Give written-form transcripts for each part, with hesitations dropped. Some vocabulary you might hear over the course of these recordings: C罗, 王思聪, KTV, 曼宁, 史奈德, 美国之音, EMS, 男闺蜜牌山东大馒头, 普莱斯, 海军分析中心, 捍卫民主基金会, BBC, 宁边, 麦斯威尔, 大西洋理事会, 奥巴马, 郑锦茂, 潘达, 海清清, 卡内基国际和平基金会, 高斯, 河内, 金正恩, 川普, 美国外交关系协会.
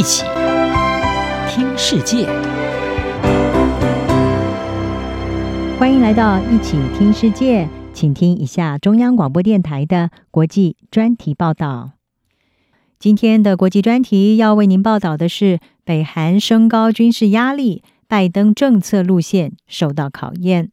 一起听世界，欢迎来到一起听世界，请听一下中央广播电台的国际专题报道。今天的国际专题要为您报道的是北韩升高军事压力，拜登政策路线受到考验。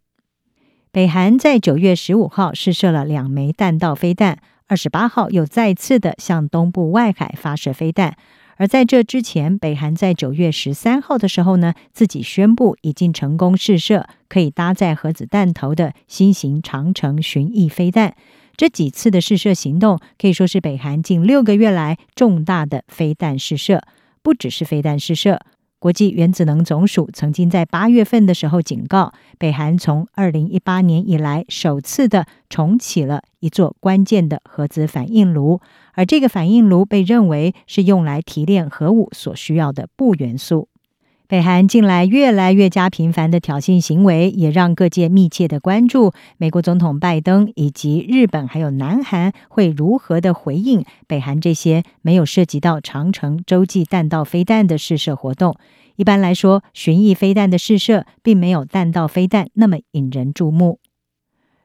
北韩在9月15号试射了2枚弹道飞弹，28号又再次的向东部外海发射飞弹。而在这之前，北韩在9月13号的时候呢，自己宣布已经成功试射可以搭载核子弹头的新型长程巡弋飞弹。这几次的试射行动可以说是北韩近6个月来重大的飞弹试射。不只是飞弹试射，国际原子能总署曾经在8月份的时候警告，北韩从2018年以来首次的重启了一座关键的核子反应炉，而这个反应炉被认为是用来提炼核武所需要的钚元素。北韩近来越来越加频繁的挑衅行为，也让各界密切的关注美国总统拜登以及日本还有南韩会如何的回应北韩这些没有涉及到长程洲际弹道飞弹的试射活动。一般来说，巡弋飞弹的试射并没有弹道飞弹那么引人注目。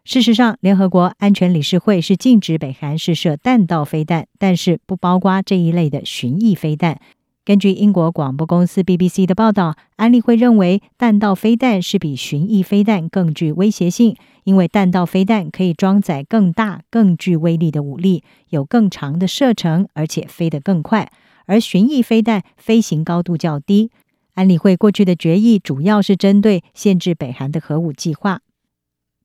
事实上，联合国安全理事会是禁止北韩试射弹道飞弹，但是不包括这一类的巡弋飞弹。根据英国广播公司 BBC 的报道，安理会认为弹道飞弹是比巡弋飞弹更具威胁性，因为弹道飞弹可以装载更大、更具威力的武力，有更长的射程，而且飞得更快。而巡弋飞弹飞行高度较低。安理会过去的决议主要是针对限制北韩的核武计划。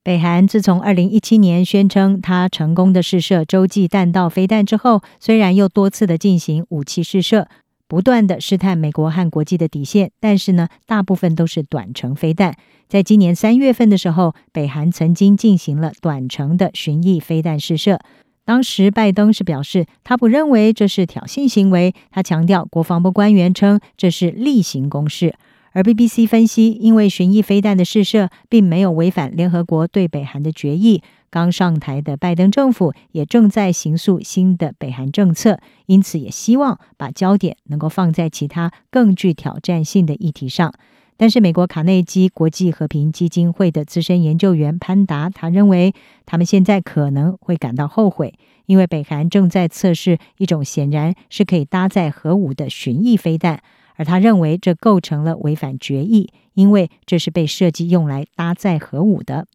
北韩自从2017年宣称他成功的试射洲际弹道飞弹之后，虽然又多次的进行武器试射，不断的试探美国和国际的底线，但是呢，大部分都是短程飞弹。在今年3月份的时候，北韩曾经进行了短程的巡弋飞弹试射。当时拜登是表示，他不认为这是挑衅行为，他强调国防部官员称这是例行公事。而 BBC 分析，因为巡弋飞弹的试射并没有违反联合国对北韩的决议，刚上台的拜登政府也正在形塑新的北韩政策，因此也希望把焦点能够放在其他更具挑战性的议题上。但是美国卡内基国际和平基金会的资深研究员潘达，他认为他们现在可能会感到后悔，因为北韩正在测试一种显然是可以搭载核武的巡弋飞弹，而他认为这构成了违反决议，因为这是被设计用来搭载核武的。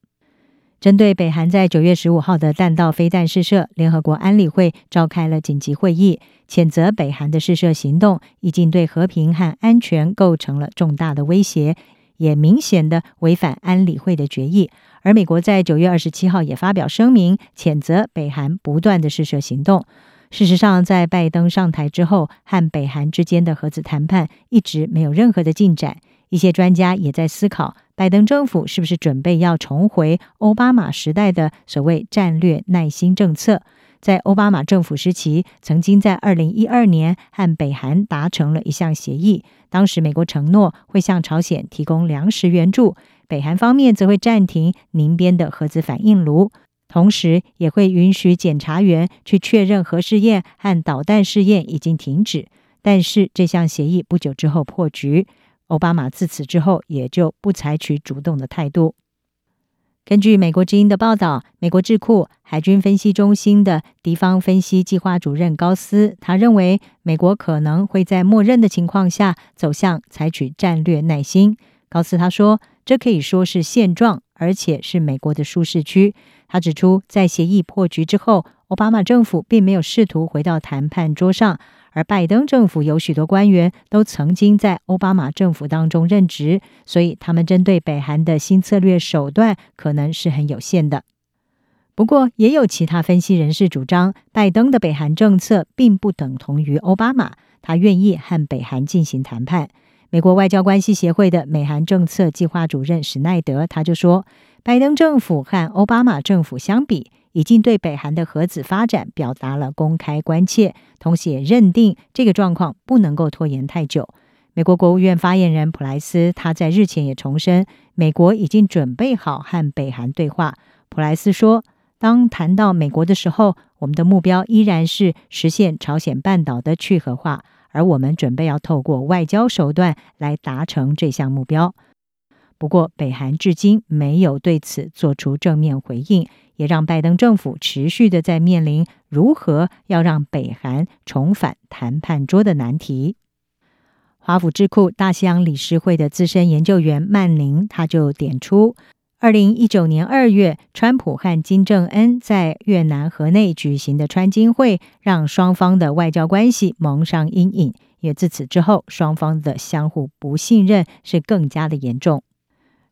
针对北韩在9月15号的弹道飞弹试射，联合国安理会召开了紧急会议，谴责北韩的试射行动已经对和平和安全构成了重大的威胁，也明显的违反安理会的决议。而美国在9月27号也发表声明，谴责北韩不断的试射行动。事实上，在拜登上台之后，和北韩之间的核子谈判一直没有任何的进展。一些专家也在思考，拜登政府是不是准备要重回奥巴马时代的所谓战略耐心政策。在奥巴马政府时期，曾经在2012年和北韩达成了一项协议，当时美国承诺会向朝鲜提供粮食援助，北韩方面则会暂停宁边的核子反应炉，同时也会允许检察员去确认核试验和导弹试验已经停止。但是这项协议不久之后破局，奥巴马自此之后也就不采取主动的态度。根据美国之音的报道，美国智库海军分析中心的敌方分析计划主任高斯，他认为美国可能会在默认的情况下走向采取战略耐心。高斯他说，这可以说是现状，而且是美国的舒适区。他指出，在协议破局之后，奥巴马政府并没有试图回到谈判桌上，而拜登政府有许多官员都曾经在奥巴马政府当中任职，所以他们针对北韩的新策略手段可能是很有限的。不过，也有其他分析人士主张，拜登的北韩政策并不等同于奥巴马，他愿意和北韩进行谈判。美国外交关系协会的美韩政策计划主任史奈德，他就说，拜登政府和奥巴马政府相比，已经对北韩的核子发展表达了公开关切，同时也认定这个状况不能够拖延太久。美国国务院发言人普莱斯，他在日前也重申，美国已经准备好和北韩对话。普莱斯说，当谈到美国的时候，我们的目标依然是实现朝鲜半岛的去核化，而我们准备要透过外交手段来达成这项目标。不过，北韩至今没有对此做出正面回应，也让拜登政府持续的在面临如何要让北韩重返谈判桌的难题。华府智库大西洋理事会的资深研究员曼宁，他就点出2019年2月川普和金正恩在越南河内举行的川金会，让双方的外交关系蒙上阴影，也自此之后双方的相互不信任是更加的严重。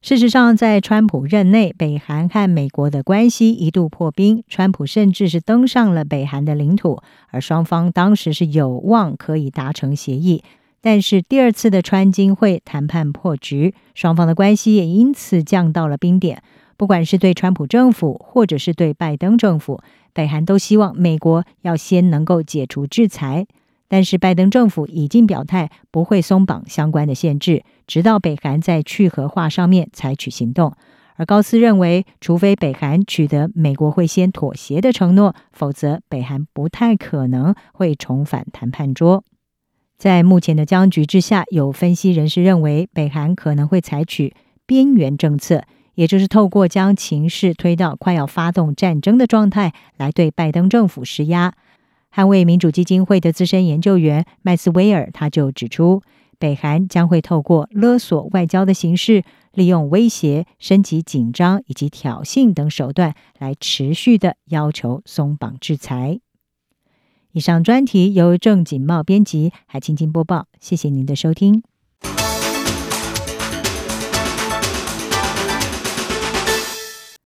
事实上，在川普任内，北韩和美国的关系一度破冰，川普甚至是登上了北韩的领土，而双方当时是有望可以达成协议。但是第二次的川金会谈判破局，双方的关系也因此降到了冰点。不管是对川普政府或者是对拜登政府，北韩都希望美国要先能够解除制裁，但是拜登政府已经表态不会松绑相关的限制，直到北韩在去核化上面采取行动。而高斯认为，除非北韩取得美国会先妥协的承诺，否则北韩不太可能会重返谈判桌。在目前的僵局之下，有分析人士认为，北韩可能会采取边缘政策，也就是透过将情势推到快要发动战争的状态来对拜登政府施压。捍卫民主基金会的资深研究员麦斯威尔，他就指出，北韩将会透过勒索外交的形式，利用威胁、升级紧张以及挑衅等手段来持续的要求松绑制裁。以上专题由郑锦茂编辑，海清清播报，谢谢您的收听。